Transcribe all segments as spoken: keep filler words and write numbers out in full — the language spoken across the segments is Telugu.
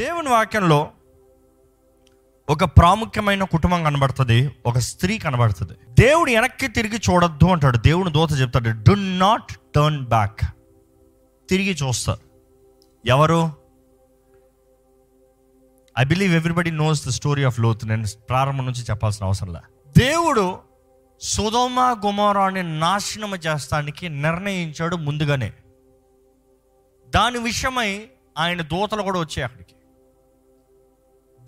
దేవుని వాక్యంలో ఒక ప్రాముఖ్యమైన కుటుంబం కనబడుతుంది, ఒక స్త్రీ కనబడుతుంది. దేవుడు వెనక్కి తిరిగి చూడొద్దు అంటాడు, దేవుని దూత చెప్తాడు, డు నాట్ టర్న్ బ్యాక్. తిరిగి చూస్తారు ఎవరు? I believe everybody knows the story of Lot. నేను ప్రారంభం నుంచి చెప్పాల్సిన అవసరం లేదు. దేవుడు సొదొమ గొమొరాని నాశనం చేస్తానికి నిర్ణయించాడు ముందుగానే. దాని విషయమై ఆయన దూతలు కూడా వచ్చాయి, అక్కడికి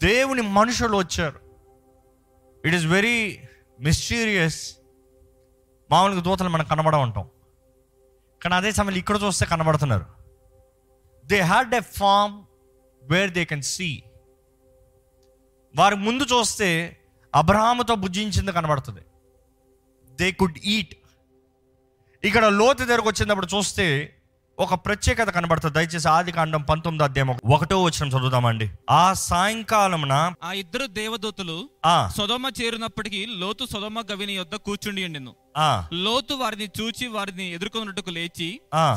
దేవుని మనుషులు వచ్చారు. It is very mysterious. మామూలుగా దూతలు మనం కనబడ ఉంటాం, కానీ అదే సమయంలో ఇక్కడ చూస్తే కనబడుతున్నారు. They had a form where they can see. వారి ముందు చూస్తే అబ్రహాముతో భుజించింది కనబడుతుంది, దే కుడ్ ఈట్. ఇక్కడ లోతు దగ్గరకు వచ్చినప్పుడు చూస్తే ఒక ప్రత్యేకత కనబడుతుంది. దయచేసి ఆది కాండం పంతొమ్మిది అధ్యాయం ఒకటో వచనం చదువుతామండి. ఆ సాయంకాలమున ఆ ఇద్దరు దేవదూతలు సొదొమ చేరినప్పటికీ లోతు సొదొమ గవిని యొద్ద కూర్చుండి ఉండెను. లోతు వారిని చూచి వారిని ఎదుర్కొన్నట్టుకు లేచి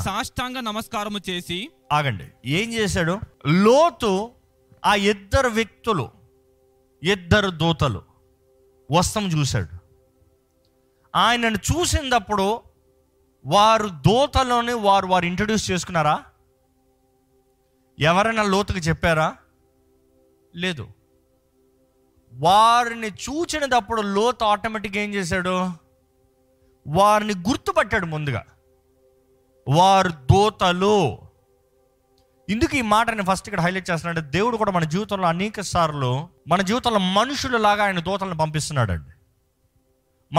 సాష్టాంగ నమస్కారము చేసి. ఆగండి, ఏం చేశాడు లోతు? ఆ ఇద్దరు వ్యక్తులు, ఇద్దరు దూతలు వస్తం చూశాడు. ఆయనను చూసినప్పుడు వారు దూతలోనే వారు వారు ఇంట్రడ్యూస్ చేసుకున్నారా? ఎవరైనా లోతుకు చెప్పారా? లేదు. వారిని చూచినప్పుడు లోతు ఆటోమేటిక్గా ఏం చేశాడు? వారిని గుర్తుపట్టాడు ముందుగా, వారు దూతలు. ఇందుకు ఈ మాట నేను ఫస్ట్ ఇక్కడ హైలైట్ చేస్తున్నాడు. దేవుడు కూడా మన జీవితంలో అనేక సార్లు మన జీవితంలో మనుషులలాగా ఆయన దూతలను పంపిస్తున్నాడండి.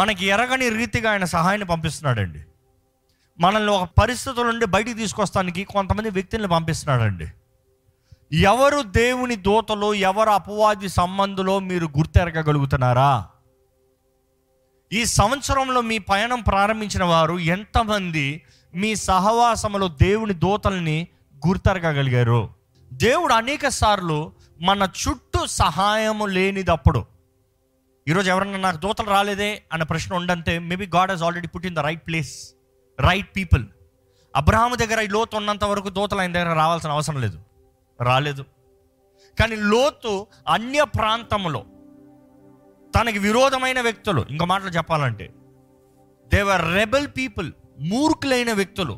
మనకి ఎరగని రీతిగా ఆయన సహాయాన్ని పంపిస్తున్నాడండి. మనల్ని ఒక పరిస్థితుల నుండి బయటికి తీసుకొస్తానికి కొంతమంది వ్యక్తులను పంపిస్తున్నాడండి. ఎవరు దేవుని దూతలో, ఎవరు అపవాది సంబంధులో మీరు గుర్తెరగగలుగుతున్నారా? ఈ సంవత్సరంలో మీ పయనం ప్రారంభించిన వారు ఎంతమంది మీ సహవాసంలో దేవుని దూతల్ని గుర్తెరగగలిగారు? దేవుడు అనేక సార్లు మన చుట్టూ సహాయము లేనిదప్పుడు, ఈరోజు ఎవరన్నా నాకు దూతలు రాలేదే అన్న ప్రశ్న ఉండంటే maybe God has already put in the right place, right people. Abraham దగ్గర ఈ లోతు ఉన్నంత వరకు దూతలు ఆయన దగ్గర రావాల్సిన అవసరం లేదు, రాలేదు. కానీ లోతు అన్య ప్రాంతంలో తనకి విరోధమైన వ్యక్తులు, ఇంకో మాటలు చెప్పాలంటే దే వర్ రెబెల్ పీపుల్, మూర్ఖులైన వ్యక్తులు,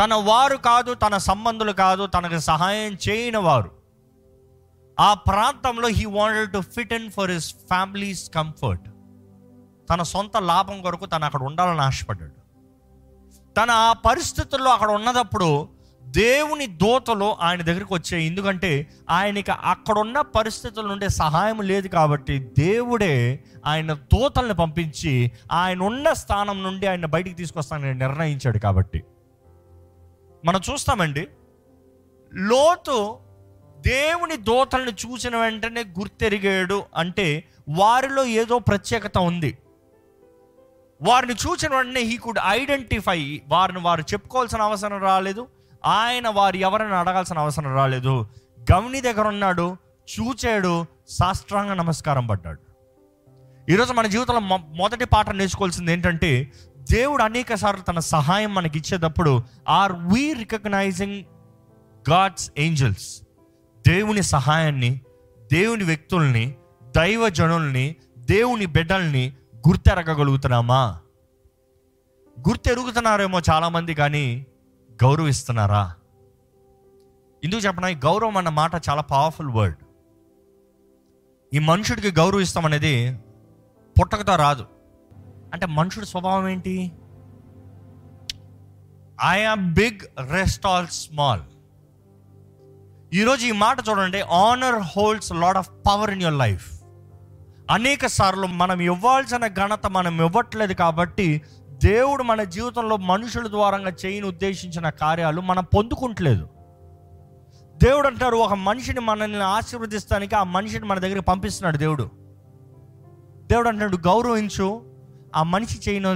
తన వారు కాదు, తన సంబంధులు కాదు, తనకు సహాయం చేయని వారు. ఆ ప్రాంతంలో he wanted to fit in for his family's comfort. తన సొంత లాభం కొరకు తను అక్కడ ఉండాలని ఆశపడ్డాడు. తను ఆ పరిస్థితుల్లో అక్కడ ఉన్నప్పుడు దేవుని దూతలు ఆయన దగ్గరికి వచ్చాయి, ఎందుకంటే ఆయనకి అక్కడున్న పరిస్థితుల నుండి సహాయం లేదు కాబట్టి దేవుడే ఆయన దూతల్ని పంపించి ఆయన ఉన్న స్థానం నుండి ఆయన బయటికి తీసుకొస్తానని నిర్ణయించాడు. కాబట్టి మనం చూస్తామండి, లోతు దేవుని దూతల్ని చూసిన వెంటనే గుర్తెరిగాడు. అంటే వారిలో ఏదో ప్రత్యేకత ఉంది. వారిని చూసిన వెంటనే హీ కుడ్ ఐడెంటిఫై. వారిని వారు చెప్పుకోవాల్సిన అవసరం రాలేదు, ఆయన వారు ఎవరైనా అడగాల్సిన అవసరం రాలేదు. గవిని దగ్గర ఉన్నాడు, చూచాడు, సాష్టాంగ నమస్కారం పడ్డాడు. ఈరోజు మన జీవితంలో మొ మొదటి పాఠం నేర్చుకోవాల్సింది ఏంటంటే, దేవుడు అనేక సార్లు తన సహాయం మనకి ఇచ్చేటప్పుడు are we recognising God's angels? దేవుని సహాయాన్ని, దేవుని వ్యక్తుల్ని, దైవ జనుల్ని, దేవుని బిడ్డల్ని గుర్తెరగగలుగుతున్నామా? గుర్తెరుగుతున్నారేమో చాలామంది, కానీ గౌరవిస్తున్నారా? ఎందుకు చెప్పనా, ఈ గౌరవం అన్న మాట చాలా పవర్ఫుల్ వర్డ్. ఈ మనుషుడికి గౌరవిస్తాం అనేది పుట్టకతో రాదు. అంటే మనుషుడి స్వభావం ఏంటి? I am big, rest all small. ఈరోజు ఈ మాట చూడండి, honour holds lot of power in your life. అనేక సార్లు మనం ఇవ్వాల్సిన ఘనత మనం ఇవ్వట్లేదు కాబట్టి దేవుడు మన జీవితంలో మనుషుల ద్వారంగా చేయని ఉద్దేశించిన కార్యాలు మనం పొందుకుంటలేదు. దేవుడు అంటారు, ఒక మనిషిని మనల్ని ఆశీర్వదిస్తానికి ఆ మనిషిని మన దగ్గరికి పంపిస్తున్నాడు దేవుడు. దేవుడు అంటాడు, గౌరవించు, ఆ మనిషి చేయని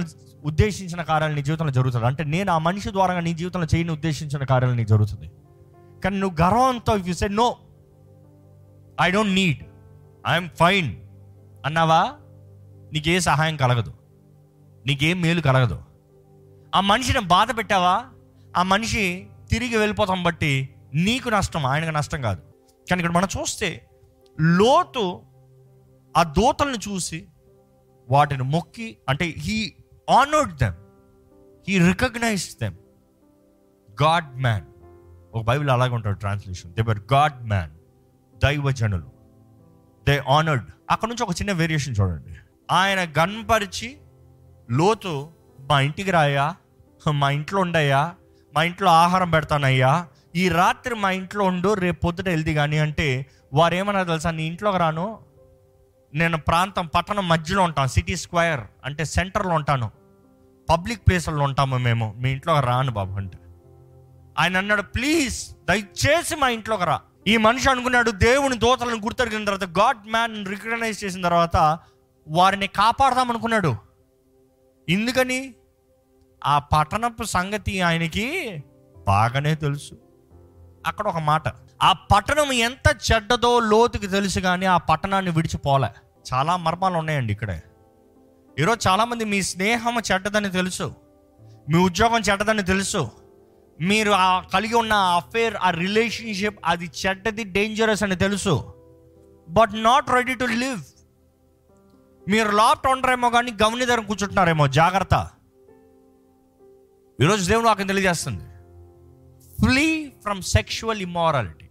ఉద్దేశించిన కార్యాలు నీ జీవితంలో జరుగుతుంది. అంటే నేను ఆ మనిషి ద్వారంగా నీ జీవితంలో చేయని ఉద్దేశించిన కార్యాలు నీకు జరుగుతుంది. కానీ నువ్వు గర్వంతో you say no, I don't need, I'm fine అన్నావా, నీకే సహాయం కలగదు, నీకేం మేలు కలగదు. ఆ మనిషిని బాధ పెట్టావా, ఆ మనిషి తిరిగి వెళ్ళిపోతాం బట్టి నీకు నష్టం, ఆయనకు నష్టం కాదు. కానీ ఇక్కడ మనం చూస్తే లోతు ఆ దూతలను చూసి వాటిని మొక్కి, అంటే he honoured them, he recognised them God man. ఒక బైబిల్ అలాగే ఉంటాడు translation, they were God man, దైవ జనులు. They honoured. అక్కడ నుంచి ఒక చిన్న వేరియేషన్ చూడండి, ఆయన గణపరిచి లోతు మా ఇంటికి రాయా, మా ఇంట్లో ఉండయ్యా, మా ఇంట్లో ఆహారం పెడతానయ్యా, ఈ రాత్రి మా ఇంట్లో ఉండు, రేపు పొద్దుట వెళ్ది కానీ అంటే వారు ఏమన్నారు తెలుసా, నీ ఇంట్లోకి రాను, నేను ప్రాంతం పట్టణం మధ్యలో ఉంటాను, సిటీ స్క్వేర్ అంటే సెంటర్లో ఉంటాను, పబ్లిక్ ప్లేసుల్లో ఉంటాము మేము, మీ ఇంట్లోకి రాను బాబు అంటే. ఆయన అన్నాడు, ప్లీజ్ దయచేసి మా ఇంట్లోకి రా. ఈ మనిషి అనుకున్నాడు, దేవుని దూతలను గుర్తెరిగిన తర్వాత, గాడ్ మ్యాన్ రికగ్నైజ్ చేసిన తర్వాత వారిని కాపాడదాం అనుకున్నాడు. ఎందుకని? ఆ పట్టణపు సంగతి ఆయనకి బాగానే తెలుసు. అక్కడ ఒక మాట, ఆ పట్టణం ఎంత చెడ్డదో లోతుకి తెలుసు, కానీ ఆ పట్టణాన్ని విడిచిపోలే. చాలా మర్మాలు ఉన్నాయండి ఇక్కడే. ఈరోజు చాలామంది మీ స్నేహం చెడ్డదని తెలుసు, మీ ఉద్యోగం చెడ్డదని తెలుసు, మీరు ఆ కలిగి ఉన్న అఫేర్, ఆ రిలేషన్షిప్ అది చెడ్డది, డేంజరస్ అని తెలుసు, but not ready to live. మీరు లోపట ఉండరేమో కానీ గమని దగ్గర కూర్చుంటున్నారేమో, జాగ్రత్త. ఈరోజు దేవుడు నాకు తెలియజేస్తుంది, ఫ్లీ ఫ్రమ్ సెక్షువల్ ఇమ్మారాలిటీ.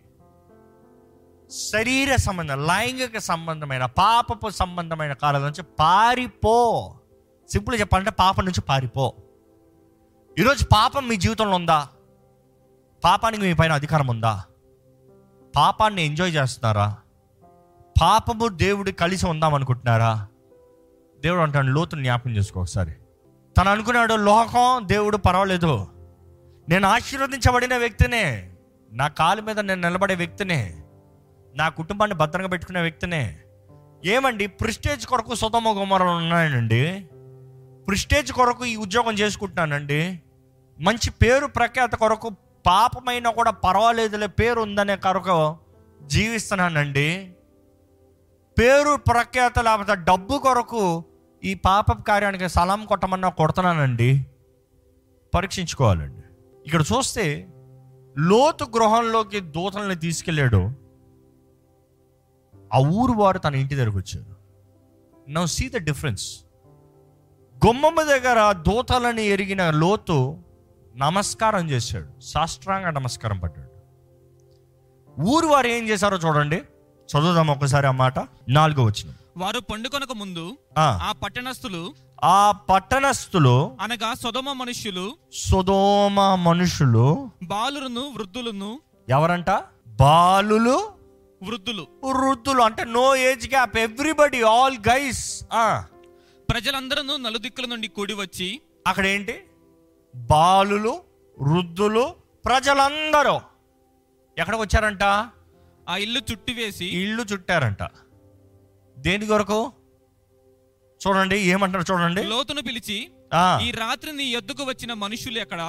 శరీర సంబంధ, లైంగిక సంబంధమైన, పాపపు సంబంధమైన కాలం నుంచి పారిపో. సింపుల్గా చెప్పాలంటే పాపం నుంచి పారిపో. ఈరోజు పాపం మీ జీవితంలో ఉందా? పాపానికి మీ పైన అధికారం ఉందా? పాపాన్ని ఎంజాయ్ చేస్తున్నారా? పాపము దేవుడు కలిసి ఉందామనుకుంటున్నారా? దేవుడు అంటాడు, లోతుని జ్ఞాపకం చేసుకో ఒకసారి. తను అనుకున్నాడు, లోకం దేవుడు పర్వాలేదు, నేను ఆశీర్వదించబడిన వ్యక్తినే, నా కాలు మీద నేను నిలబడే వ్యక్తినే, నా కుటుంబాన్ని భద్రంగా పెట్టుకునే వ్యక్తినే. ఏమండి, ప్రిస్టేజ్ కొరకు సొదొమ గొమొరలో ఉన్నానండి, ప్రిస్టేజ్ కొరకు ఈ ఉద్యోగం చేసుకుంటున్నానండి, మంచి పేరు ప్రఖ్యాత కొరకు, పాపమైనా కూడా పర్వాలేదులే పేరు ఉందనే కొరకు జీవిస్తున్నానండి, పేరు ప్రఖ్యాత లేకపోతే డబ్బు కొరకు ఈ పాపపు కార్యానికి సలాం కొట్టమన్నా కొడుతున్నానండి. పరీక్షించుకోవాలండి. ఇక్కడ చూస్తే లోతు గృహంలోకి దూతల్ని తీసుకెళ్ళాడు, ఆ ఊరు వారు తన ఇంటి దగ్గరకు వచ్చారు. Now see the difference. గుమ్మమ్మ దగ్గర దూతలని ఎరిగిన లోతు నమస్కారం చేశాడు, సాష్టాంగ నమస్కారం పడ్డాడు. ఊరు వారు ఏం చేశారో చూడండి, చదువుదాం ఒకసారి ఆ మాట, నాలుగో వచనం. వారు పండుకొనక ముందు ఆ పట్టణస్థులు ఆ పట్టణస్థులు అనగా సొదొమ మనుషులు సొదొమ మనుషులు బాలులను వృద్ధులను, ఎవరంట? బాలులు, వృద్ధులు. వృద్ధులు అంటే no age gap, everybody, all guys. ప్రజలందరూ నలుదిక్కుల నుండి కూడి వచ్చి, అక్కడ ఏంటి? బాలులు, వృద్ధులు, ప్రజలందరూ ఎక్కడికి వచ్చారంట? ఆ ఇల్లు చుట్టివేసి ఇల్లు చుట్టారంట. దేని కొరకు? చూడండి ఏమంటారు చూడండి, లోతును పిలిచి, ఈ రాత్రి నీ ఎద్దుకు వచ్చిన మనుషులు ఎక్కడ?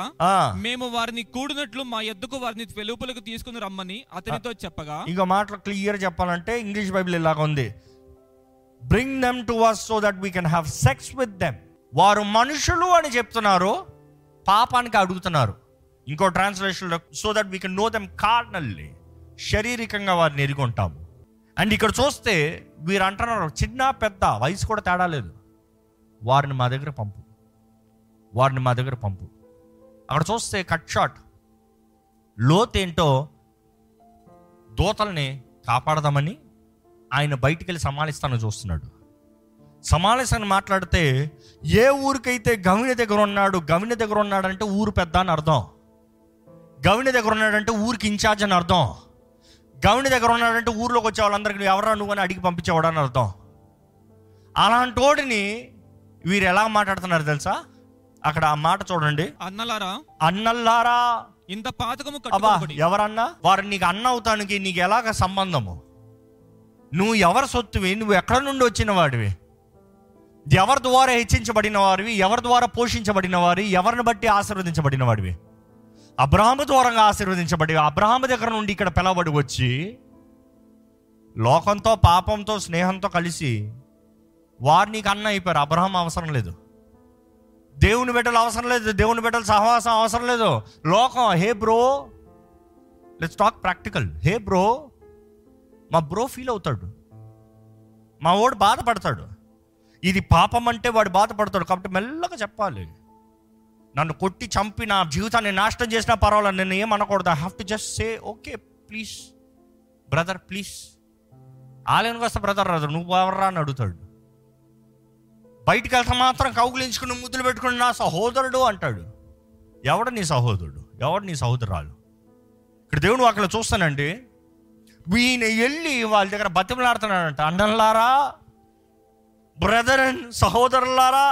మేము వారిని కూడినట్లు మా ఎద్దుకు వారిని వెలుపలకు తీసుకుని రమ్మని అతనితో చెప్పగా. ఇంకో మాటలు క్లియర్ చెప్పాలంటే ఇంగ్లీష్ బైబిల్ ఇలాగ ఉంది, bring them to us so that we can have sex with them. వారు మనుషులు అని చెప్తున్నారు, పాపానికి అడుగుతున్నారు. ఇంకో ట్రాన్స్లేషన్ లో so that we can know them carnally, శారీరకంగా వారిని ఎరుగుంటాము. అండ్ ఇక్కడ చూస్తే వీరు అంటున్నారు, చిన్న పెద్ద వయసు కూడా తేడా లేదు, వారిని మా దగ్గర పంపు, వారిని మా దగ్గర పంపు. అక్కడ చూస్తే కట్ షాట్, లోతు ఏంటో దూతల్ని కాపాడదామని ఆయన బయటికి వెళ్ళి సమాలిస్తాను చూస్తున్నాడు. సమాలిస్తాను మాట్లాడితే, ఏ ఊరికైతే గవిని దగ్గర ఉన్నాడు, గవిని దగ్గర ఉన్నాడంటే ఊరు పెద్ద అని అర్థం, గవిని దగ్గర ఉన్నాడంటే ఊరికి ఇన్ఛార్జ్ అని అర్థం, గవిని దగ్గర ఉన్నాడంటే ఊర్లోకి వచ్చే వాళ్ళందరికీ ఎవరా నువ్వు అని అడిగి పంపించేవాడు అని అర్థం. అలాంటి వాడిని వీరు ఎలా మాట్లాడుతున్నారు తెలుసా? అక్కడ ఆ మాట చూడండి, అన్నలారా, అన్నల్లారా, ఇంత పాతకము కట్టుకొనుడి. ఎవరన్నా? వారు నీకు అన్న అవుతానికి నీకు ఎలాగ సంబంధము? నువ్వు ఎవరి సొత్తువి? నువ్వు ఎక్కడ నుండి వచ్చిన వాడివి? ఎవరి ద్వారా హెచ్చించబడిన వారివి? ఎవరి ద్వారా పోషించబడిన వారి? ఎవరిని బట్టి ఆశీర్వదించబడిన వాడివి? అబ్రహాము ద్వారంగా ఆశీర్వదించబడి అబ్రహాము దగ్గర నుండి ఇక్కడ పిలవబడి వచ్చి లోకంతో, పాపంతో, స్నేహంతో కలిసి వారు నీకు అన్న అయిపోయారు. అబ్రహాం అవసరం లేదు, దేవుని బిడ్డలు అవసరం లేదు, దేవుని బిడ్డల సహవాసం అవసరం లేదు. లోకం, hey bro, let's talk practical, hey bro మా బ్రో ఫీల్ అవుతాడు, మా వాడు బాధపడతాడు. ఇది పాపం అంటే వాడు బాధపడతాడు. కాబట్టి మెల్లగా చెప్పాలి. నన్ను కొట్టి చంపి నా జీవితాన్ని నాశనం చేసినా పర్వాలేదు, నేను ఏమనకూడదు. I have to just say, okay please brother, please ఆలయానికి వస్తా బ్రదర్, రాదు నువ్వు ఎవర్రా అని అడుగుతాడు. బయటికి వెళ్తా మాత్రం కౌగులించుకుని ముద్దులు పెట్టుకుని నా సహోదరుడు అంటాడు. ఎవడు నీ సహోదరుడు, ఎవడు నీ సహోదరాలు? ఇక్కడ దేవుడు అక్కడ చూస్తానండి, ఈయన వెళ్ళి వాళ్ళ దగ్గర బతిమలాడుతున్నాడంట. అన్నలారా, బ్రదర్ అండ్ సహోదరులారా,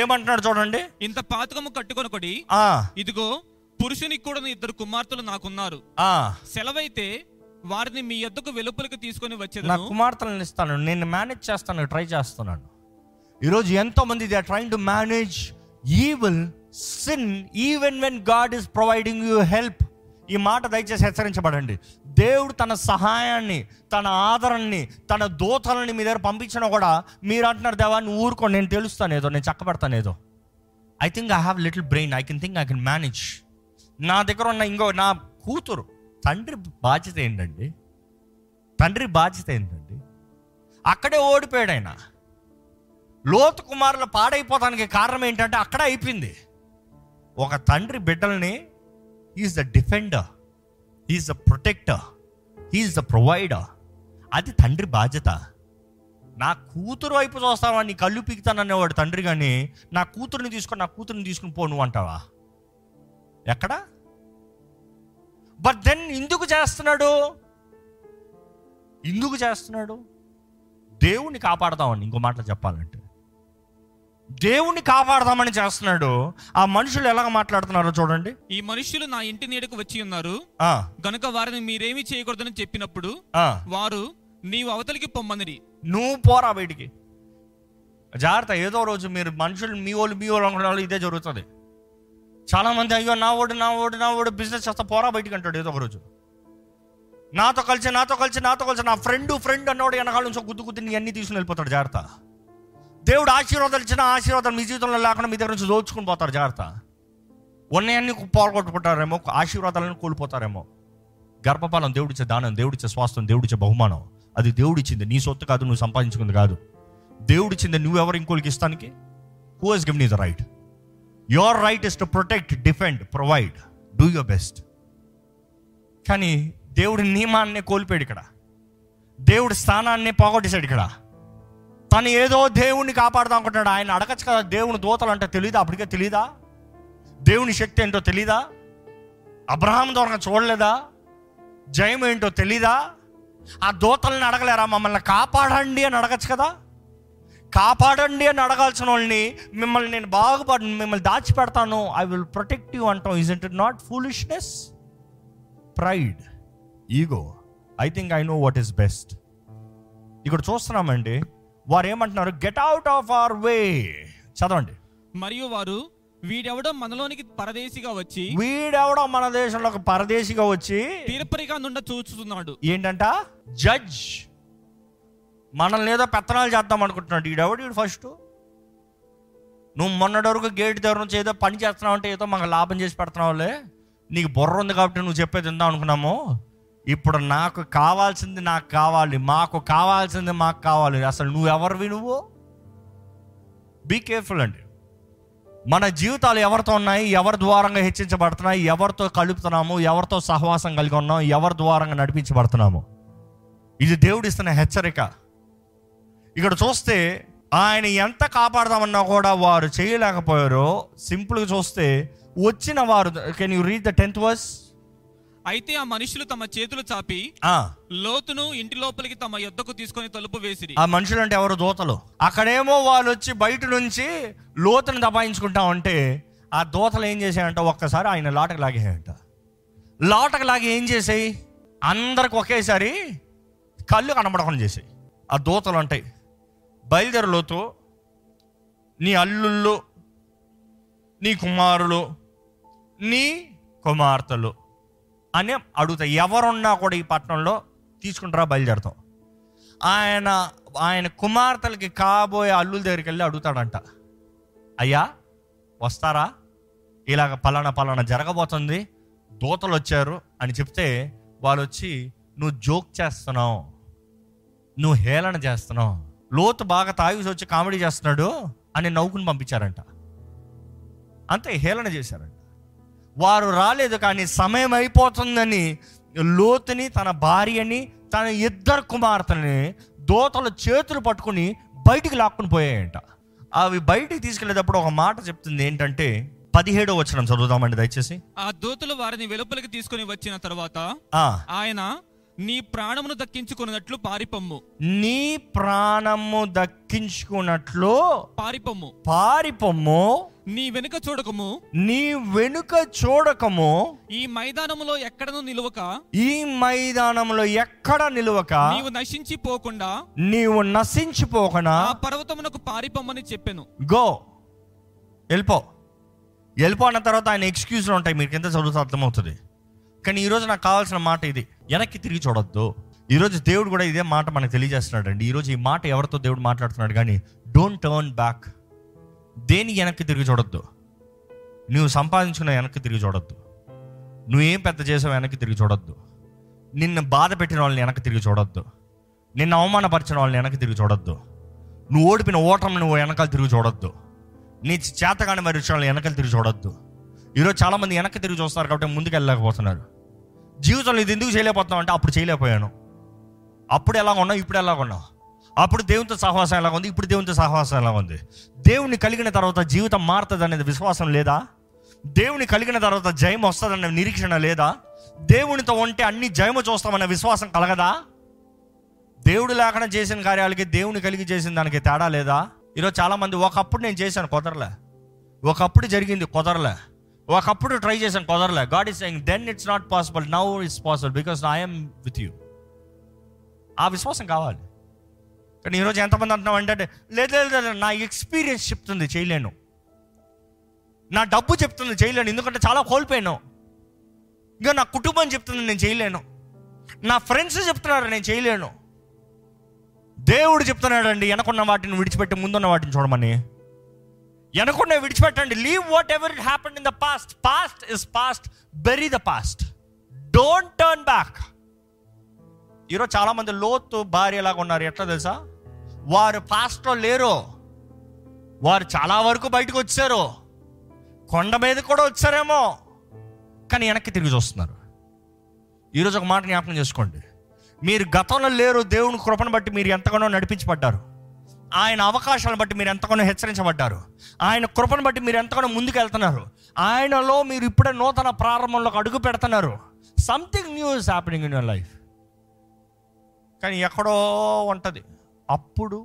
ఏమంటున్నాడు చూడండి. ఇంత పాతకము కట్టుకొనొకడి, ఇదిగో పురుషునికి కూడా ఇద్దరు కుమార్తెలు నాకున్నారు, సెలవైతే వారిని మీ యొద్దకు వెలుపలికి తీసుకొని వచ్చేది. నా కుమార్తెలను ఇస్తాను, నేను మేనేజ్ చేస్తాను, ట్రై చేస్తున్నాను. ఈరోజు ఎంతో మంది they are trying to manage evil, sin, even when God is providing you help. ఈ మాట దయచేసి హెచ్చరించబడండి. దేవుడు తన సహాయాన్ని, తన ఆదరణని, తన దూతలని మీ దగ్గర పంపించినా కూడా మీరు అంటున్నారు, దేవా నువ్వు ఊరుకో, నేను తెలుస్తాను ఏదో, నేను చక్కబడతాను ఏదో, I think I have little brain, I can think I can manage. నా దగ్గర ఉన్న ఇంకో నా కూతురు, తండ్రి బాధ్యత ఏంటండి? తండ్రి బాధ్యత ఏంటండి? అక్కడే ఓడిపోయాడు ఆయన. లోతు కుమారులు పాడైపోతానికి కారణం ఏంటంటే అక్కడే అయిపోయింది. ఒక తండ్రి బిడ్డల్ని, He is the defender, he is the protector, he is the provider. అది తండ్రి బాధ్యత. నా కూతురు వైపు చూస్తావా, నీ కళ్ళు పీకుతాననేవాడు తండ్రి, కానీ నా కూతురుని తీసుకొని నా కూతురుని తీసుకుని పో నువ్వు అంటావా? ఎక్కడ? బట్ దెన్ ఎందుకు చేస్తున్నాడు, ఎందుకు చేస్తున్నాడు? దేవుణ్ణి కాపాడతామని. ఇంకో మాటలు చెప్పాలంటే దేవుణ్ణి కాపాడదామని చేస్తున్నాడు. ఆ మనుషులు ఎలాగ మాట్లాడుతున్నారో చూడండి. ఈ మనుషులు నా ఇంటి నీడకు వచ్చి ఉన్నారు గనుక వారిని మీరేమి చేయకూడదని చెప్పినప్పుడు వారు, నీవు అవతలికి పొమ్మనిది, నువ్వు పోరా బయటికి. జాగ్రత్త, ఏదో రోజు మీరు మనుషులు మీ వాళ్ళు మీ వాళ్ళు అనుకునే వాళ్ళు ఇదే జరుగుతుంది. చాలా మంది అయ్యో నా ఓడు నా ఓడు నా ఓడు బిజినెస్ చేస్తా పోరా బయటికి అంటాడు. ఏదో ఒక రోజు నాతో కలిసి నాతో కలిసి నాతో కలిసి నా ఫ్రెండ్ ఫ్రెండ్ అన్నవాడు వెనకాల నుంచి గుద్దు గుద్దు నీ అన్ని తీసుకుని వెళ్ళిపోతాడు. జాగ్రత్త, దేవుడు ఆశీర్వాదాలు ఇచ్చిన ఆశీర్వాదాలు మీ జీవితంలో లేకుండా మీ దగ్గర నుంచి దోచుకుని పోతారు. జాగ్రత్త, ఉన్నాయన్ని పోలగొట్టుకుంటారేమో, ఆశీర్వాదాలను కోల్పోతారేమో. గర్భపాలం దేవుడిచ్చే దానం, దేవుడిచ్చే స్వాస్థ్యం, దేవుడిచ్చే బహుమానం. అది దేవుడిచ్చింది, నీ సొత్తు కాదు, నువ్వు సంపాదించుకుంది కాదు. దేవుడిచ్చింది, నువ్వెవరు ఇంకోళ్ళకి ఇస్తానికి? Who has given you the right? Your right is to protect, defend, provide, do your best. కానీ దేవుడి నియమాన్నే కోల్పోయాడు ఇక్కడ, దేవుడి స్థానాన్నే పోగొట్టేశాడు ఇక్కడ. తను ఏదో దేవుణ్ణి కాపాడుదాం అనుకుంటున్నాడు. ఆయన అడగచ్చు కదా, దేవుని దూతలు అంటే తెలీదా? అప్పటికే తెలీదా? దేవుని శక్తి ఏంటో తెలీదా? అబ్రహాం దూరంగా చూడలేదా? జయం ఏంటో తెలీదా? ఆ దూతల్ని అడగలేరా, మమ్మల్ని కాపాడండి అని అడగచ్చు కదా? కాపాడండి అని అడగాల్సిన వాళ్ళని, మిమ్మల్ని నేను బాగుపడ మిమ్మల్ని దాచిపెడతాను, ఐ విల్ ప్రొటెక్ట్ యూ అంటాం. Is it not foolishness, pride, ego? I think I know what is best. ఇక్కడ చూస్తున్నామండి, వారు ఏమంటున్నారు, get out of our way. చదవండి. మరియు వారు, వీడెవడో మనలోనికి పరదేశిగా వచ్చి వీడెవడో మన దేశంలోకి పరదేశిగా వచ్చి తీర్పరిగా నుండి చూస్తున్నాడు. ఏంటంట? జడ్జ్. మనల్ని ఏదో పెత్తనాలు చేద్దాం అనుకుంటున్నాడు. ఈడెవడు వీడు? ఫస్ట్ నువ్వు మొన్నటి వరకు గేట్ దగ్గర నుంచి ఏదో పని చేస్తున్నావు అంటే ఏదో మాకు లాభం చేసి పెడుతున్నావులే, నీకు బుర్ర ఉంది కాబట్టి నువ్వు చెప్పేది ఇందా అనుకున్నాము. ఇప్పుడు నాకు కావాల్సింది నాకు కావాలి, మాకు కావాల్సింది మాకు కావాలి. అసలు నువ్వెవరివి? నువ్వు బీ కేర్ఫుల్ అండి. మన జీవితాలు ఎవరితో ఉన్నాయి, ఎవరి ద్వారంగా హెచ్చించబడుతున్నాయి, ఎవరితో కలుపుతున్నాము, ఎవరితో సహవాసం కలిగి ఉన్నాం, ఎవరి ద్వారంగా నడిపించబడుతున్నాము. ఇది దేవుడిస్తున్న హెచ్చరిక. ఇక్కడ చూస్తే ఆయన ఎంత కాపాడదామన్నా కూడా వారు చేయలేకపోయారో. సింపుల్గా చూస్తే వచ్చిన వారు, can you read the tenth verse? అయితే ఆ మనుషులు తమ చేతులు చాపి లోతును ఇంటి లోపలికి తమ యొద్దకు తీసుకొని తలుపు వేసిరి. ఆ మనుషులు అంటే ఎవరు? దూతలు. అక్కడేమో వాళ్ళు వచ్చి బయట నుంచి లోతును దబాయించుకుంటాం అంటే ఆ దూతలు ఏం చేసాయంట, ఒక్కసారి ఆయన లోటకు లాగేయంట. లోటకు లాగి ఏం చేసాయి? అందరికి ఒకేసారి కళ్ళు కనబడకుండా చేసాయి. ఆ దూతలు అంటాయి, బయలుదేరు లోతు, నీ అల్లుళ్ళు, నీ కుమారులు, నీ కుమార్తెలు అని అడుగుతాయి. ఎవరున్నా కూడా ఈ పట్టణంలో తీసుకుంటారా, బయలుదేరుతాం. ఆయన ఆయన కుమార్తెలకి కాబోయే అల్లుల దగ్గరికి వెళ్ళి అడుగుతాడంట, అయ్యా వస్తారా, ఇలాగ పలానా పలానా జరగబోతుంది, దూతలు వచ్చారు అని చెప్తే వాళ్ళు వచ్చి నువ్వు జోక్ చేస్తున్నావు, నువ్వు హేళన చేస్తున్నావు. లోతు బాగా తాగి వచ్చి కామెడీ చేస్తున్నాడు అని నవ్వుకుని పంపించారంట, అంతే, హేళన చేశారంట. వారు రాలేదు, కానీ సమయం అయిపోతుందని లోతుని, తన భార్యని, తన ఇద్దరు కుమార్తెని దోతల చేతులు పట్టుకుని బయటికి లాక్కుని పోయాయంట. అవి బయటికి తీసుకెళ్లేటప్పుడు ఒక మాట చెప్తుంది ఏంటంటే, పదిహేడో వచనం చదువుదామండి దయచేసి. ఆ దూతలు వారిని వెలుపలికి తీసుకుని వచ్చిన తర్వాత ఆయన, నీ ప్రాణమును దక్కించుకున్నట్లు పారిపొమ్ము, నీ ప్రాణము దక్కించుకున్నట్లు పారిపొమ్ము, పారిపొమ్ము, నీ వెనుక చూడకము, నీ వెనుక చూడకము, ఈ మైదానములో ఎక్కడను నిలువక, ఈ మైదానంలో ఎక్కడ నిలువక, నీవు నశించిపోకుండా, నీవు నశించిపోకుండా ఆ పర్వతమునకు పారిపొమ్మని చెప్పెను. గో, వెళ్ళిపో. వెళ్ళిపో అన్న తర్వాత ఆయన ఎక్స్క్యూజ్లు ఉంటాయి, మీరు కింద చదువుతా అర్థమవుతుంది. కానీ ఈరోజు నాకు కావాల్సిన మాట ఇది, వెనక్కి తిరిగి చూడొద్దు. ఈరోజు దేవుడు కూడా ఇదే మాట మనకు తెలియజేస్తున్నాడు అండి. ఈరోజు ఈ మాట ఎవరితో దేవుడు మాట్లాడుతున్నాడు కానీ, డోంట్ టర్న్ బ్యాక్. దేని వెనక్కి తిరిగి చూడొద్దు. నువ్వు సంపాదించుకున్న వెనక్కి తిరిగి చూడొద్దు. నువ్వేం పెద్ద చేసావు వెనక్కి తిరిగి చూడొద్దు. నిన్ను బాధ పెట్టిన వాళ్ళని వెనక్కి తిరిగి చూడొద్దు. నిన్ను అవమానపరిచిన వాళ్ళని వెనక్కి తిరిగి చూడొద్దు. నువ్వు ఓడిపిన ఓటమి నువ్వు వెనకాల తిరిగి చూడొద్దు. నీ చేతగాని వారి విషయాలను వెనకలు తిరిగి చూడొద్దు. ఈరోజు చాలామంది వెనక్కి తిరిగి చూస్తారు కాబట్టి ముందుకు వెళ్ళలేకపోతున్నారు. జీవితంలో ఇది ఎందుకు చేయలేకపోతున్నావు అంటే, అప్పుడు చేయలేకపోయాను, అప్పుడు ఎలాగ ఉన్నావు, ఇప్పుడు ఎలాగ ఉన్నావు, అప్పుడు దేవునితో సహవాసం ఎలాగ ఉంది, ఇప్పుడు దేవునితో సహవాసం ఎలాగ ఉంది. దేవుని కలిగిన తర్వాత జీవితం మారుతుంది అనేది విశ్వాసం లేదా? దేవుని కలిగిన తర్వాత జయం వస్తుందనే నిరీక్షణ లేదా? దేవునితో ఉంటే అన్ని జయము చూస్తామనే విశ్వాసం కలగదా? దేవుడు లేకుండా చేసిన కార్యాలకి దేవుని కలిగి చేసిన దానికి తేడా లేదా? ఈరోజు చాలామంది, ఒకప్పుడు నేను చేశాను కుదరలే, ఒకప్పుడు జరిగింది కుదరలే, ఒకప్పుడు ట్రై చేశాను కుదరలే. God is saying then it's not possible, now it's possible because I am with you. ఆ విశ్వాసం కావాలి. కానీ ఈరోజు ఎంతమంది అంటున్నావు అంటే, లేదు లేదు నా ఎక్స్పీరియన్స్ చెప్తుంది చేయలేను, నా డబ్బు చెప్తుంది చేయలేను, ఎందుకంటే చాలా కోల్పోయాను, ఇంకా నా కుటుంబం చెప్తుంది నేను చేయలేను, నా ఫ్రెండ్స్ చెప్తున్నారు నేను చేయలేను. దేవుడు చెప్తున్నాడండి, వెనకున్న వాటిని విడిచిపెట్టి ముందున్న వాటిని చూడమని. వెనకున్నవి విడిచిపెట్టండి. Leave whatever it happened in the past. Past is past. Bury the past. Don't turn back. ఈరోజు చాలామంది లోతు భార్యలాగా ఉన్నారు. ఎట్లా తెలుసా? వారు పాస్ట్లో లేరు, వారు చాలా వరకు బయటకు వచ్చారు, కొండ మీద కూడా వచ్చారేమో, కానీ వెనక్కి తిరిగి చూస్తున్నారు. ఈరోజు ఒక మాట జ్ఞాపకం చేసుకోండి, మీరు గతంలో లేరు, దేవుని కృపను బట్టి మీరు ఎంతగానో నడిపించబడ్డారు, ఆయన అవకాశాలను బట్టి మీరు ఎంతగానో హెచ్చరించబడ్డారు, ఆయన కృపను బట్టి మీరు ఎంతగానో ముందుకు వెళ్తున్నారు, ఆయనలో మీరు ఇప్పుడే నూతన ప్రారంభంలోకి అడుగు పెడుతున్నారు. Something new is happening in your life. కానీ ఎక్కడో ఉంటుంది, అప్పుడు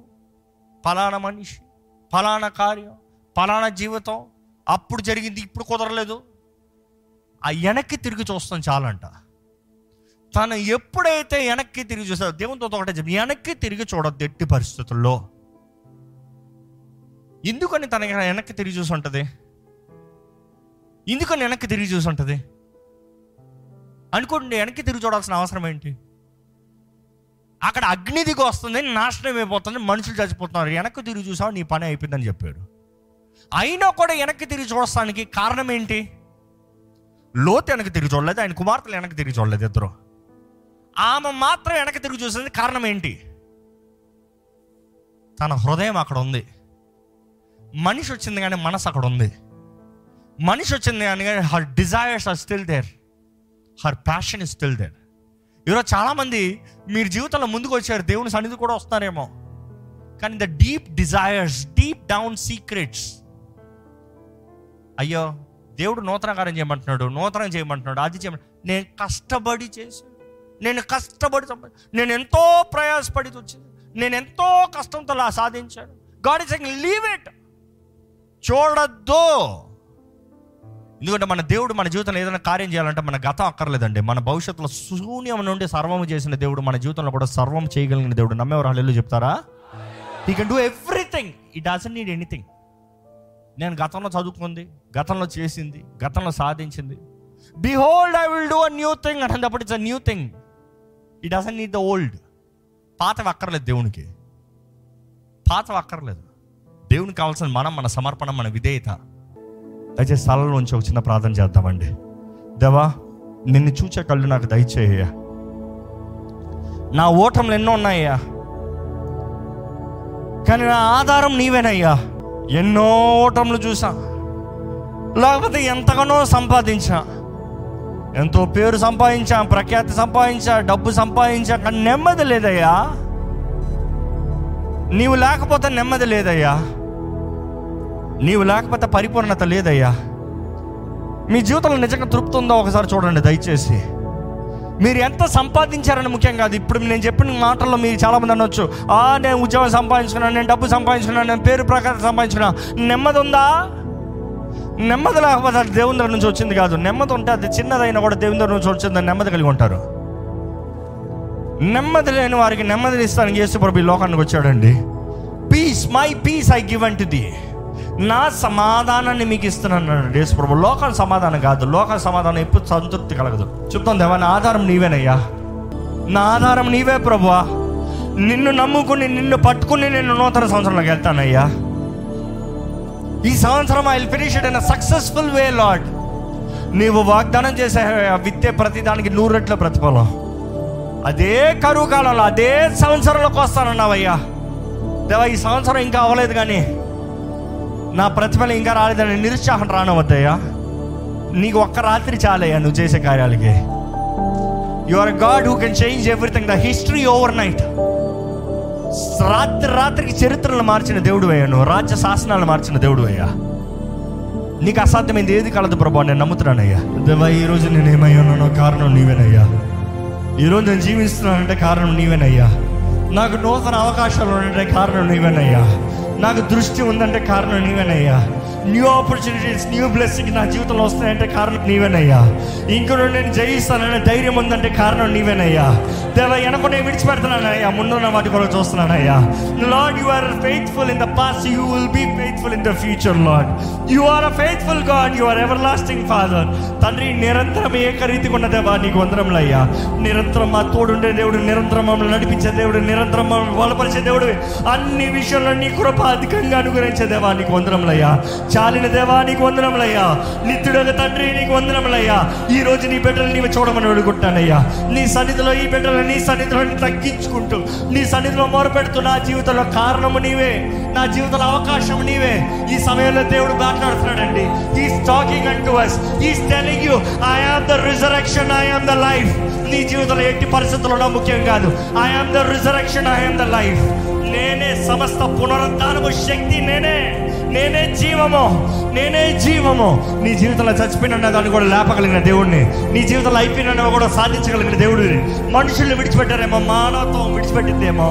ఫలానా మనిషి, ఫలానా కార్యం, ఫలానా జీవితం, అప్పుడు జరిగింది, ఇప్పుడు కుదరలేదు. ఆ వెనక్కి తిరిగి చూస్తాం చాలంట. తను ఎప్పుడైతే వెనక్కి తిరిగి చూస్తారో, దేవునితో ఒకటే చెప్పి, వెనక్కి తిరిగి చూడొద్దు ఎట్టి పరిస్థితుల్లో. ఎందుకని తన వెనక్కి తిరిగి చూసి ఉంటుంది, ఎందుకని వెనక్కి తిరిగి చూసి ఉంటుంది అనుకోండి. వెనక్కి తిరిగి చూడాల్సిన అవసరం ఏంటి? అక్కడ అగ్ని దిగి వస్తుంది, నాశనం అయిపోతుంది, మనుషులు చచ్చిపోతున్నారు. వెనక్కి తిరిగి చూసావు, నీ పని అయిపోయిందని చెప్పాడు. అయినా కూడా వెనక్కి తిరిగి చూడడానికి కారణం ఏంటి? లోతు వెనక్కి తిరిగి చూడలేదు, ఆయన కుమార్తెలు వెనక్కి తిరిగి చూడలేదు, ఇద్దరు. ఆమె మాత్రం వెనక్కి తిరిగి చూసేది కారణం ఏంటి? తన హృదయం అక్కడ ఉంది. మనిషి వచ్చింది కానీ మనసు అక్కడ ఉంది. మనిషి వచ్చింది కానీ her desires are still there, her passion is still there. ఈరోజు చాలామంది మీరు జీవితంలో ముందుకు వచ్చారు, దేవుని సన్నిధి కూడా వస్తారేమో, కానీ the deep desires, deep down secrets, అయ్యో దేవుడు నూతన కార్యం చేయమంటున్నాడు, నూతన చేయమంటున్నాడు, అది చేయమంట, నేను కష్టపడి చేసి, నేను కష్టపడి సంపాది, నేను ఎంతో ప్రయాసపడి వచ్చింది, నేను ఎంతో కష్టంతో సాధించాను. God is saying leave it. చూడొద్దు. ఎందుకంటే మన దేవుడు మన జీవితంలో ఏదైనా కార్యం చేయాలంటే మన గతం అక్కర్లేదండి. మన భవిష్యత్తులో శూన్యం నుండి సర్వము చేసిన దేవుడు మన జీవితంలో కూడా సర్వం చేయగలిగిన దేవుడు. నమ్మేవారు హల్లెలూయా చెప్తారా? He can do everything, it doesn't need anything. నేను గతంలో చదువుకుంది, గతంలో చేసింది, గతంలో సాధించింది, behold I will do a new thing అనేటప్పుడు it's a new thing. It doesn't need the old. పాతవి అక్కర్లేదు దేవునికి, పాతవి అక్కర్లేదు. దేవునికి కావాల్సిన మనం, మన సమర్పణ, మన విధేయత. అయితే స్థలంలోంచి ఒక చిన్న ప్రార్థన చేద్దామండి. దేవా, నిన్ను చూచే కళ్ళు నాకు దయచేయ. నా ఓటములు ఎన్నో ఉన్నాయ్యా, కానీ నా ఆధారం నీవేనయ్యా. ఎన్నో ఓటములు చూసా, లేకపోతే ఎంతగానో సంపాదించా, ఎంతో పేరు సంపాదించా, ప్రఖ్యాతి సంపాదించా, డబ్బు సంపాదించా, కానీ నెమ్మది లేదయ్యా. నీవు లేకపోతే నెమ్మది లేదయ్యా, నీవు లేకపోతే పరిపూర్ణత లేదయ్యా. మీ జీవితంలో నిజంగా తృప్తి ఉందో ఒకసారి చూడండి దయచేసి. మీరు ఎంత సంపాదించారని ముఖ్యం కాదు. ఇప్పుడు నేను చెప్పిన మాటల్లో మీరు చాలామంది అనొచ్చు, ఆ నేను ఉద్యోగం సంపాదించుకున్నాను, నేను డబ్బు సంపాదించుకున్నాను, నేను పేరు ప్రఖ్యాతి సంపాదించుకున్నాను. నెమ్మది ఉందా? నెమ్మది లేకపోతే అది దేవుని దగ్గర నుంచి వచ్చింది కాదు. నెమ్మది ఉంటే అది చిన్నదైనా కూడా దేవుని దగ్గర నుంచి వచ్చిందని నెమ్మది కలిగి ఉంటారు. నెమ్మది లేని వారికి నెమ్మదిని ఇస్తాను యేసు ప్రభు ఈ లోకానికి వచ్చాడండి. Peace, my peace I give unto thee, నా సమాధానాన్ని మీకు ఇస్తున్నాను యేసు ప్రభు. లోకల్ సమాధానం కాదు, లోకల్ సమాధానం ఎప్పుడు సంతృప్తి కలగదు. చెప్తాను, దేవా నా ఆధారం నీవేనయ్యా, నా ఆధారం నీవే ప్రభువా. నిన్ను నమ్ముకుని నిన్ను పట్టుకుని నేను నూతన సంవత్సరంలోకి వెళ్తానయ్యా. ఈ సంవత్సరం I will finish it in a successful way Lord. నీవు వాగ్దానం చేసే విత్తే ప్రతి దానికి నూరు రెట్ల ప్రతిఫలం. అదే కరువు కాలంలో అదే సంవత్సరంలోకి వస్తానన్నావయ్యా. దేవా ఈ సంవత్సరం ఇంకా అవ్వలేదు కానీ నా ప్రతిఫలం ఇంకా రాలేదని నిరుత్సాహం రానవద్దయ్యా. నీకు ఒక్క రాత్రి చాలయ్యా నువ్వు చేసే కార్యాలకి. You are a God who can change everything, the history overnight. రాత్రి రాత్రికి చరిత్రలను మార్చిన దేవుడు అయ్యా నువ్వు, రాజ్య శాసనాలను మార్చిన దేవుడు అయ్యా. నీకు అసాధ్యమైంది ఏది కలదు ప్రభు, నేను నమ్ముతున్నానయ్యా. దేవా ఈరోజు నేను ఏమై ఉన్నానో కారణం నీవేనయ్యా. ఈరోజు నేను జీవిస్తున్నానంటే కారణం నీవేనయ్యా. నాకు నూతన అవకాశాలు ఉండే కారణం నీవేనయ్యా. నాకు దృష్టి ఉందంటే కారణం నీవేనయ్యా. న్యూ ఆపర్చునిటీస్, న్యూ బ్లెస్సింగ్ నా జీవితంలో వస్తాయంటే కారణం నీవేనయ్యా. ఇంకనూ నేను జయిస్తాననే ధైర్యం ఉందంటే కారణం నీవేనయ్యా. దేవా వెనక నేను విడిచిపెడుతున్నానయ్యా, ముందున్న వాటి కొరకు చూస్తున్నానయ్యా. Lord you are faithful in the past, you will be faithful in the future Lord. You are a faithful God, you are everlasting father. తండ్రి నిరంతరం ఏకరీతిగా ఉన్న దేవా నీకు వందరంలయ్యా. నిరంతరం మా తోడుండే దేవుడు, నిరంతరం మమ్మల్ని నడిపించే దేవుడు, నిరంతరం మమ్మల్ని బలపరిచే దేవుడు, అన్ని విషయంలో నీ కృప అధికంగా అనుగ్రహించే దేవా నీకు వందరంలయ్యా. చాలిన దేవా నీకు వందనములయ్యా. నిత్యుడొక తండ్రి నీకు వందనములయ్యా. ఈ రోజు నీ బిడ్డలు నీవు చూడమని అడుగుంటానయ్యా. నీ సన్నిధిలో ఈ బిడ్డలు నీ సన్నిధిలో తగ్గించుకుంటూ నీ సన్నిధిలో మొరపెడుతూ, నా జీవితంలో కారణము నీవే, నా జీవితంలో అవకాశం నీవే. ఈ సమయంలో దేవుడు మాట్లాడుతున్నాడండి. హీస్ టాకింగ్ అంటూ us, he's telling you I am the resurrection, I am the life. నీ జీవితంలో ఎట్టి పరిస్థితుల్లో ముఖ్యం కాదు. I am the resurrection, I am the life. నేనే సమస్త పునరుద్ధానము శక్తి, నేనే నేనే జీవము, నేనే జీవము. నీ జీవితంలో చచ్చిపోయిన దాన్ని కూడా లేపగలిగిన దేవుడిని, నీ జీవితంలో అయిపోయిన కూడా సాధించగలిగిన దేవుడిని. మనుషుల్ని విడిచిపెట్టారేమో, మానవత్వం విడిచిపెట్టిందేమో,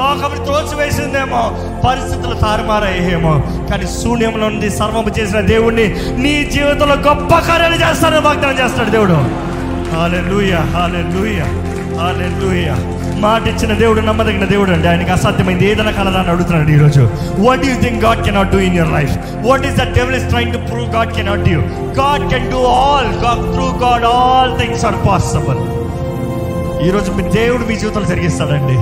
లోకం త్రోసివేసిందేమో, పరిస్థితులు తారుమారయ్యేమో, కానీ శూన్యంలో నుండి సర్వము చేసిన దేవుడిని నీ జీవితంలో గొప్ప కార్యాలు చేస్తాడని వాగ్దానం చేస్తాడు దేవుడు. హల్లెలూయా, హల్లెలూయా, హల్లెలూయా. మాట ఇచ్చిన దేవుడు నమ్మదగిన దేవుడు అండి. ఆయనకి అసాధ్యమైంది ఏదైనా కలదా అని అడుగుతున్నాడు ఈరోజు. What you think God cannot do in your life? What is the devil is trying to prove God cannot do? God can do all. Through God all things are possible. ఈరోజు దేవుడు మీ జీవితం జరిగిస్తాడండి.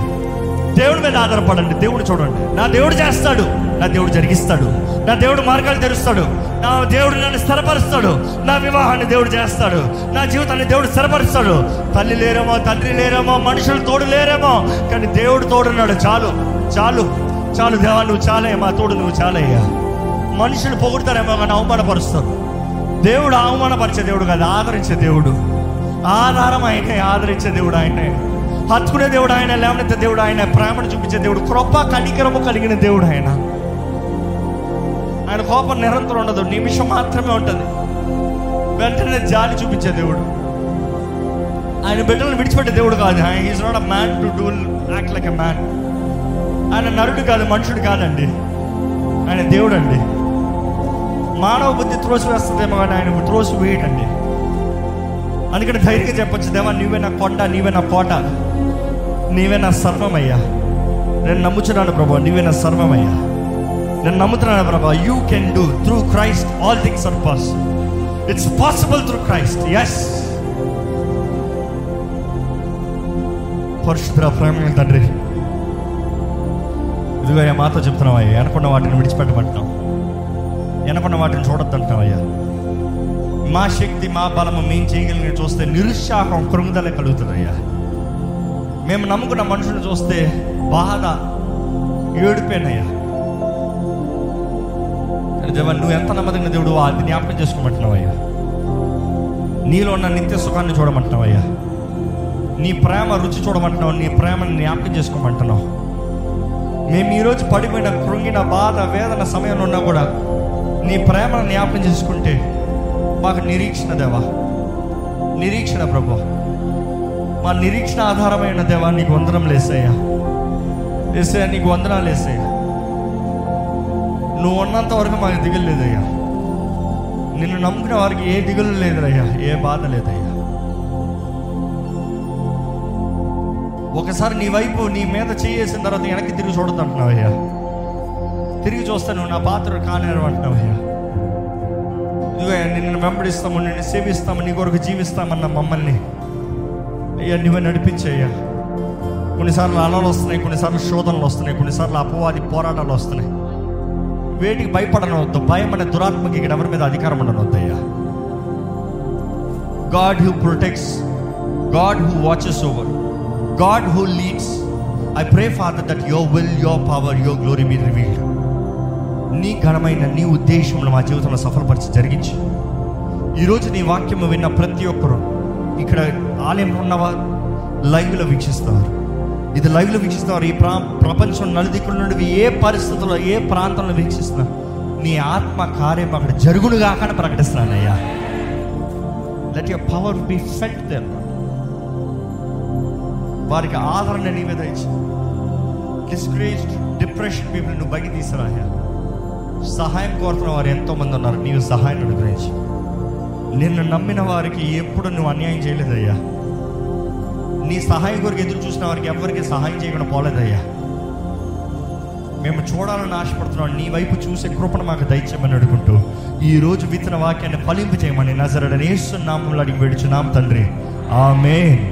దేవుడి మీద ఆధారపడండి. దేవుడు చూడండి, నా దేవుడు చేస్తాడు, నా దేవుడు జరిగిస్తాడు, నా దేవుడు మార్గాలు తెరుస్తాడు, నా దేవుడు నన్ను స్థిరపరుస్తాడు, నా వివాహాన్ని దేవుడు చేస్తాడు, నా జీవితాన్ని దేవుడు స్థిరపరుస్తాడు. తల్లి లేరేమో, తండ్రి లేరేమో, మనుషులు తోడు లేరేమో, కానీ దేవుడు తోడున్నాడు. చాలు చాలు చాలు దేవా, నువ్వు చాలే మా తోడు, నువ్వు చాలయ్యా. మనుషులు పొగుడతారేమో కానీ అవమానపరుస్తారు. దేవుడు అవమానపరిచే దేవుడు కాదు, ఆదరించే దేవుడు. ఆధారం ఆయనే, ఆదరించే దేవుడు ఆయనే, హత్తుకునే దేవుడు ఆయన, లేవనెత్తే దేవుడు ఆయన, ప్రేమను చూపించే దేవుడు, కృప కనికరము కలిగిన దేవుడు ఆయన. ఆయన కోపం నిరంతరం ఉండదు, నిమిషం మాత్రమే ఉంటుంది. వెంటనే జాలి చూపించే దేవుడు ఆయన. బిడ్డలను విడిచిపెట్టే దేవుడు కాదు ఆయన. Is not a man to do act like a man. ఆయన నరుడు కాదు, మనుషుడు కాదండి, ఆయన దేవుడు అండి. మానవ బుద్ధి త్రోసి వేస్తుందేమో కానీ ఆయన త్రోసి వేయడండి. అందుకని ధైర్యంగా చెప్పొచ్చు, దేవా నీవే నా కొండ, నీవే నా కోట, నీవే నా సర్వమయ్యా. నేను నమ్ముచున్నాను ప్రభా, నీవే నా సర్వమయ్యా. నేను నమ్ముతున్నాను ప్రభా, you can do through Christ all things are possible. It's possible through Christ. Yes పరిశుద్ధ ప్రేమ తండ్రి, ఇదిగో మాతో చెప్తున్నావయ్యా, వెనకున్న వాటిని విడిచిపెట్టమంటున్నాం, వెనకున్న వాటిని చూడొద్దంటున్నావయ్యా. మా శక్తి, మా బలము, మేము చేయగలిగిన చూస్తే నిరుత్సాహం, కృంగుదలే కలుగుతుందయ్యా. మేము నమ్ముకున్న మనుషులు చూస్తే బాధ, ఏడిపోయినయ్యా. దేవా, నువ్వు ఎంత నమ్మదగిన దేవుడు, అది జ్ఞాపకం చేసుకోమంటున్నావయ్యా. నీలో ఉన్న నిత్య సుఖాన్ని చూడమంటున్నావయ్యా. నీ ప్రేమ రుచి చూడమంటున్నావు. నీ ప్రేమను జ్ఞాపకం చేసుకోమంటున్నావు. మేము ఈరోజు పడిపోయిన, కృంగిన, బాధ, వేదన సమయంలో ఉన్నా కూడా నీ ప్రేమను జ్ఞాపకం చేసుకుంటే మాకు నిరీక్షణ దేవా, నిరీక్షణ ప్రభు, మా నిరీక్షణ ఆధారమైన దేవా, నీకు వందనం లేసయ్యా. లేసయ్యా, నీకు వందనాలు లేసయ్యా. నువ్వు ఉన్నంత వరకు మాకు దిగులు లేదయ్యా. నిన్ను నమ్ముకునే వారికి ఏ దిగులు లేదయ్యా, ఏ బాధ లేదయ్యా. ఒకసారి నీ వైపు, నీ మీద చేసిన తర్వాత వెనక్కి తిరిగి చూడద్దు అంటున్నావయ్యా. తిరిగి చూస్తా, నువ్వు నా పాత్ర కానేరు అంటున్నావయ్యా. ఇదిగోయ్యా, నిన్ను వెంబడిస్తాము, నిన్ను సేవిస్తాము, నీ కొరకు జీవిస్తామన్న మమ్మల్ని అయ్యా నువ్వే నడిపించయ్యా. కొన్నిసార్లు అలలు వస్తున్నాయి, కొన్నిసార్లు శోధనలు వస్తున్నాయి, కొన్నిసార్లు అపవాది పోరాటాలు వస్తున్నాయి. వేటికి భయపడనవద్దు. భయం అనే దురాత్మకి ఇక్కడ ఎవరి మీద అధికారం ఉండనవద్దయ్యా. God who protects, God who watches over, God who leads, I pray, Father, that your will, your power, your glory be revealed. నీ ఘనమైన నీ ఉద్దేశంలో మా జీవితంలో సఫలపరిచి జరిగించు. ఈరోజు నీ వాక్యము విన్న ప్రతి ఒక్కరూ, ఇక్కడ ఆలయం ఉన్నవారు, లైవ్లో వీక్షిస్తారు, ఇది లైవ్లో వీక్షిస్తారు, ఈ ప్రా ప్రపంచం నలుదిక్కుల నుండి ఏ పరిస్థితుల్లో, ఏ ప్రాంతంలో వీక్షిస్తున్నారు, నీ ఆత్మ కార్యం అక్కడ జరుగునుగా కానీ ప్రకటిస్తున్నానయ్యా. Let your power be felt there. వారికి ఆదరణ నీవే దయచి, డిస్కరేజ్డ్, డిప్రెషన్ పీపుల్ నువ్వు బయట తీసుకురాయా. సహాయం కోరుతున్న వారు ఎంతోమంది ఉన్నారు. నీవు సహాయం అనుగ్రహించి, నిన్ను నమ్మిన వారికి ఎప్పుడు నువ్వు అన్యాయం చేయలేదయ్యా. నీ సహాయం కొరకు ఎదురు చూసిన వారికి ఎవరికి సహాయం చేయకుండా పోలేదయ్యా. మేము చూడాలని ఆశపడుతున్నాం, నీ వైపు చూసే కృపను మాకు దయచేయమని అడుగుంటూ, ఈరోజు విత్తన వాక్యాన్ని ఫలింపు చేయమని నజరేయుడైన యేసు నామములో అడిగి వేడుచున్నాము తండ్రి, ఆమేన్.